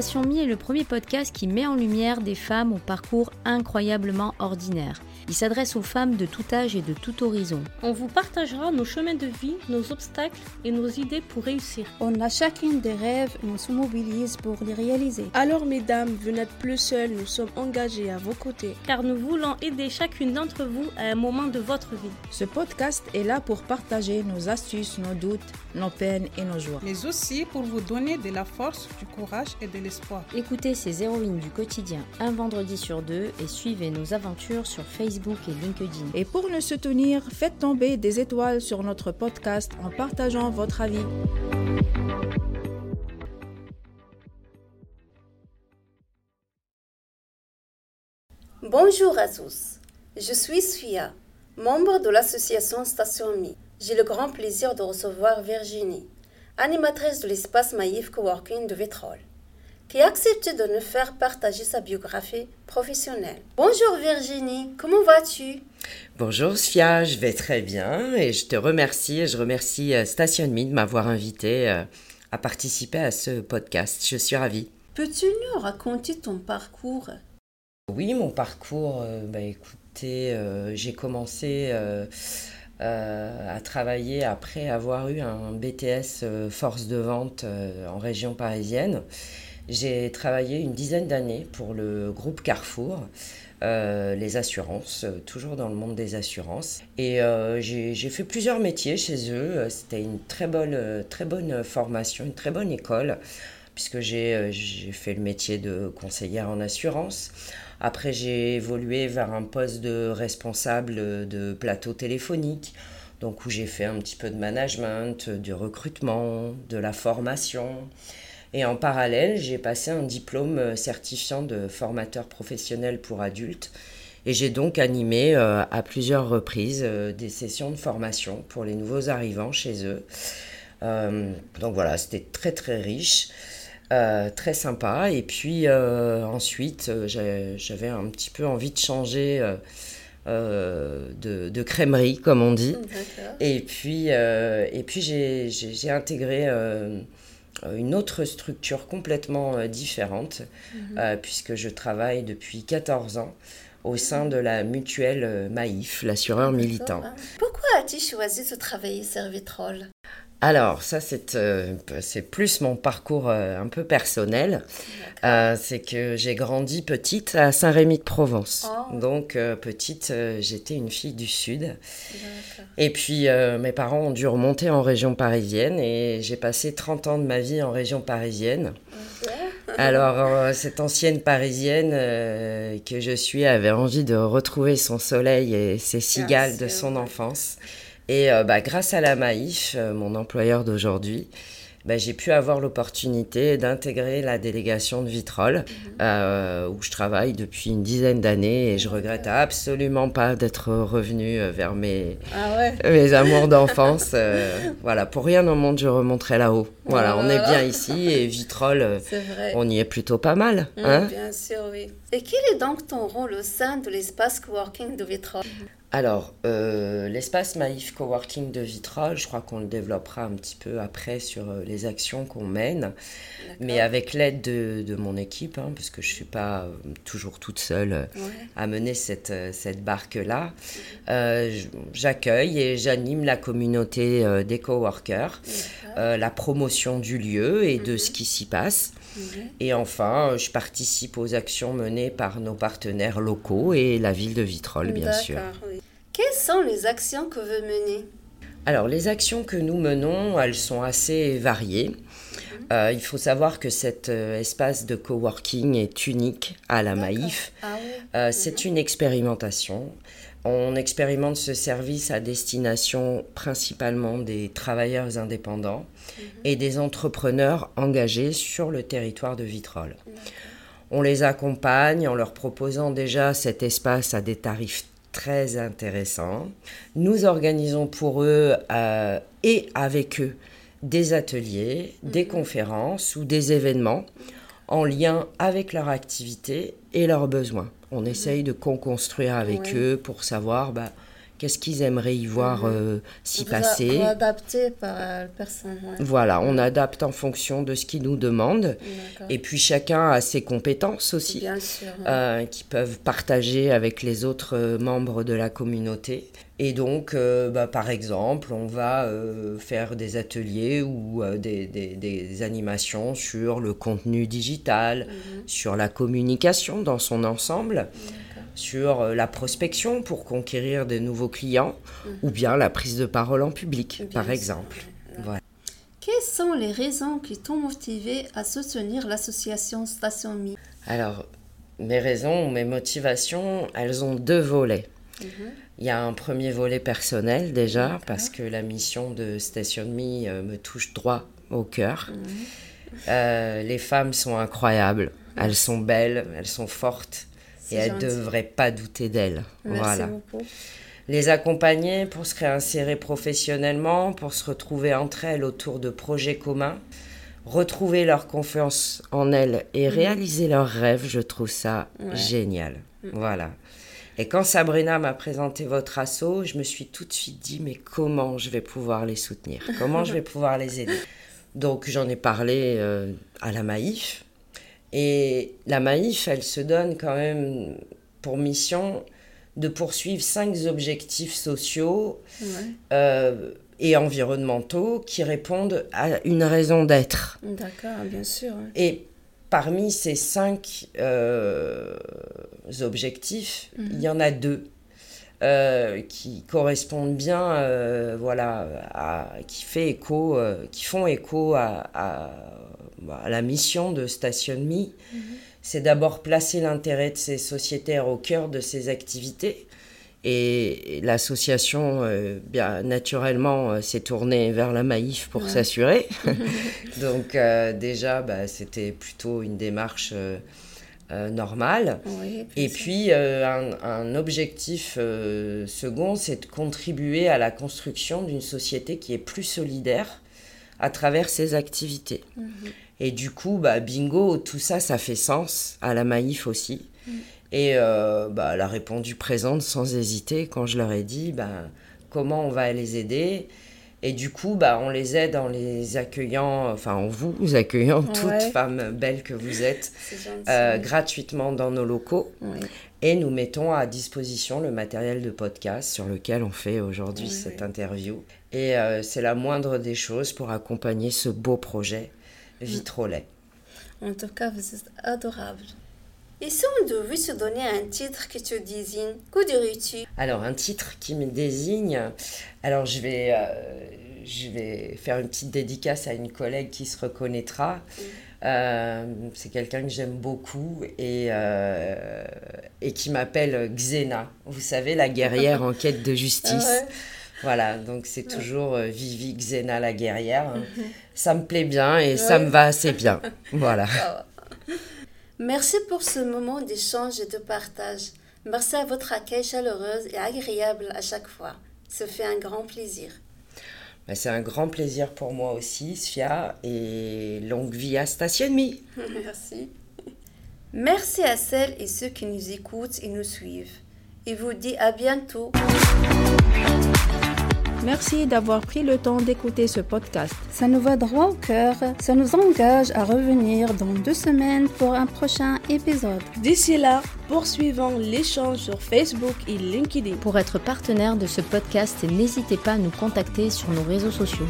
Station Mi est le premier podcast qui met en lumière des femmes au parcours incroyablement ordinaire. Il s'adresse aux femmes de tout âge et de tout horizon. On vous partagera nos chemins de vie, nos obstacles et nos idées pour réussir. On a chacune des rêves et on se mobilise pour les réaliser. Alors mesdames, vous n'êtes plus seules, nous sommes engagés à vos côtés. Car nous voulons aider chacune d'entre vous à un moment de votre vie. Ce podcast est là pour partager nos astuces, nos doutes, nos peines et nos joies. Mais aussi pour vous donner de la force, du courage et de l'espoir. Écoutez ces héroïnes du quotidien un vendredi sur deux et suivez nos aventures sur Facebook et LinkedIn. Et pour nous soutenir, faites tomber des étoiles sur notre podcast en partageant votre avis. Bonjour à tous, je suis Sfia, membre de l'association Station Mi. J'ai le grand plaisir de recevoir Virginie, animatrice de l'espace Maïf Coworking de Vitrolles, qui a accepté de nous faire partager sa biographie professionnelle. Bonjour Virginie, comment vas-tu? Bonjour Sfia, je vais très bien et je te remercie. Je remercie Station Mi de m'avoir invitée à participer à ce podcast. Je suis ravie. Peux-tu nous raconter ton parcours? Oui, mon parcours, écoutez, j'ai commencé à travailler après avoir eu un BTS force de vente en région parisienne. J'ai travaillé une dizaine d'années pour le groupe Carrefour, les assurances, toujours dans le monde des assurances. Et j'ai fait plusieurs métiers chez eux. C'était une très bonne formation, une très bonne école, puisque j'ai fait le métier de conseillère en assurance. Après, j'ai évolué vers un poste de responsable de plateau téléphonique, donc où j'ai fait un petit peu de management, du recrutement, de la formation. Et en parallèle, j'ai passé un diplôme certifiant de formateur professionnel pour adultes et j'ai donc animé à plusieurs reprises des sessions de formation pour les nouveaux arrivants chez eux. Donc voilà, c'était très très riche, très sympa. Et puis ensuite, j'avais un petit peu envie de changer de crèmerie, comme on dit. D'accord. Et puis j'ai intégré une autre structure complètement différente, puisque je travaille depuis 14 ans au sein de la mutuelle Maïf, l'assureur militant. Pourquoi as-tu choisi de travailler sur Vitrolles? Alors, ça, c'est plus mon parcours un peu personnel. C'est que j'ai grandi petite à Saint-Rémy-de-Provence. Oh. Donc, petite, j'étais une fille du Sud. D'accord. Et puis, mes parents ont dû remonter en région parisienne et j'ai passé 30 ans de ma vie en région parisienne. Okay. Alors, cette ancienne parisienne que je suis avait envie de retrouver son soleil et ses cigales de son enfance. Et grâce à la Maïf, mon employeur d'aujourd'hui, j'ai pu avoir l'opportunité d'intégrer la délégation de Vitrolles, où je travaille depuis une dizaine d'années. Et je regrette absolument pas d'être revenue vers mes amours d'enfance. Voilà, pour rien au monde, je remonterai là-haut. Voilà, on est bien ici et Vitrolles, on y est plutôt pas mal. Hein? Bien sûr, oui. Et quel est donc ton rôle au sein de l'espace coworking de Vitrolles? Alors, l'espace Maïf Coworking de Vitrolles, je crois qu'on le développera un petit peu après sur les actions qu'on mène. D'accord. Mais avec l'aide de mon équipe, parce que je ne suis pas toujours toute seule à mener cette barque-là. J'accueille et j'anime la communauté des coworkers, la promotion du lieu et de ce qui s'y passe. Et enfin, je participe aux actions menées par nos partenaires locaux et la ville de Vitrolles, bien sûr. Oui. Quelles sont les actions que vous menez? Alors, les actions que nous menons, elles sont assez variées. Il faut savoir que cet espace de coworking est unique à la Maïf. Ah, oui. C'est une expérimentation. On expérimente ce service à destination principalement des travailleurs indépendants et des entrepreneurs engagés sur le territoire de Vitrolles. On les accompagne en leur proposant déjà cet espace à des tarifs très intéressants. Nous organisons pour eux et avec eux des ateliers, des conférences ou des événements en lien avec leur activité et leurs besoins. On essaye de co-construire avec eux pour savoir Qu'est-ce qu'ils aimeraient y voir s'y passer ? On adapte par le personnage. Voilà, on adapte en fonction de ce qu'ils nous demandent. D'accord. Et puis chacun a ses compétences aussi, bien sûr, ouais, qu'ils peuvent partager avec les autres membres de la communauté. Et donc, par exemple, on va faire des ateliers ou des animations sur le contenu digital, sur la communication dans son ensemble, sur la prospection pour conquérir des nouveaux clients, ou bien la prise de parole en public, par exemple. Ouais. Voilà. Quelles sont les raisons qui t'ont motivé à soutenir l'association Station Mi ? Alors, mes raisons, mes motivations, elles ont deux volets. Il y a un premier volet personnel déjà, parce que la mission de Station Mi me touche droit au cœur. Les femmes sont incroyables, elles sont belles, elles sont fortes, c'est et gentil. Elles ne devraient pas douter d'elles. Merci beaucoup. Les accompagner pour se réinsérer professionnellement, pour se retrouver entre elles autour de projets communs, retrouver leur confiance en elles et réaliser leurs rêves, je trouve ça génial. Voilà. Et quand Sabrina m'a présenté votre asso, je me suis tout de suite dit, mais comment je vais pouvoir les soutenir ? Comment je vais pouvoir les aider ? Donc, j'en ai parlé à la Maïf. Et la Maïf, elle se donne quand même pour mission de poursuivre 5 objectifs sociaux et environnementaux qui répondent à une raison d'être. D'accord, bien sûr. Et parmi ces 5 objectifs, il y en a 2 qui correspondent bien, qui font écho à la mission de Station Mi. C'est d'abord placer l'intérêt de ces sociétaires au cœur de ces activités. Et l'association, bien naturellement, s'est tournée vers la Maïf pour s'assurer. Donc déjà, c'était plutôt une démarche normale. Oui, et puis, un objectif second, c'est de contribuer à la construction d'une société qui est plus solidaire à travers ses activités. Et du coup, bingo, tout ça, ça fait sens à la Maïf aussi. Et elle a répondu présente sans hésiter quand je leur ai dit comment on va les aider. Et du coup, on les aide en les accueillant, en vous accueillant toutes femmes belles que vous êtes, gratuitement dans nos locaux. Et nous mettons à disposition le matériel de podcast sur lequel on fait aujourd'hui cette interview. Et c'est la moindre des choses pour accompagner ce beau projet Vitrolles. En tout cas, vous êtes adorables. Et si on devait se donner un titre qui te désigne, que dirais-tu ? Alors, un titre qui me désigne... Alors, je vais faire une petite dédicace à une collègue qui se reconnaîtra. C'est quelqu'un que j'aime beaucoup et qui m'appelle Xena. Vous savez, la guerrière en quête de justice. Voilà, donc c'est toujours Vivi Xena, la guerrière. Ça me plaît bien et ça me va assez bien. Voilà. Merci pour ce moment d'échange et de partage. Merci à votre accueil chaleureux et agréable à chaque fois. Ça fait un grand plaisir. C'est un grand plaisir pour moi aussi, Sfia, et longue vie à Station Mi. Merci. Merci à celles et ceux qui nous écoutent et nous suivent. Et vous dis à bientôt. Merci d'avoir pris le temps d'écouter ce podcast. Ça nous va droit au cœur. Ça nous engage à revenir dans 2 semaines pour un prochain épisode. D'ici là, poursuivons l'échange sur Facebook et LinkedIn. Pour être partenaire de ce podcast, n'hésitez pas à nous contacter sur nos réseaux sociaux.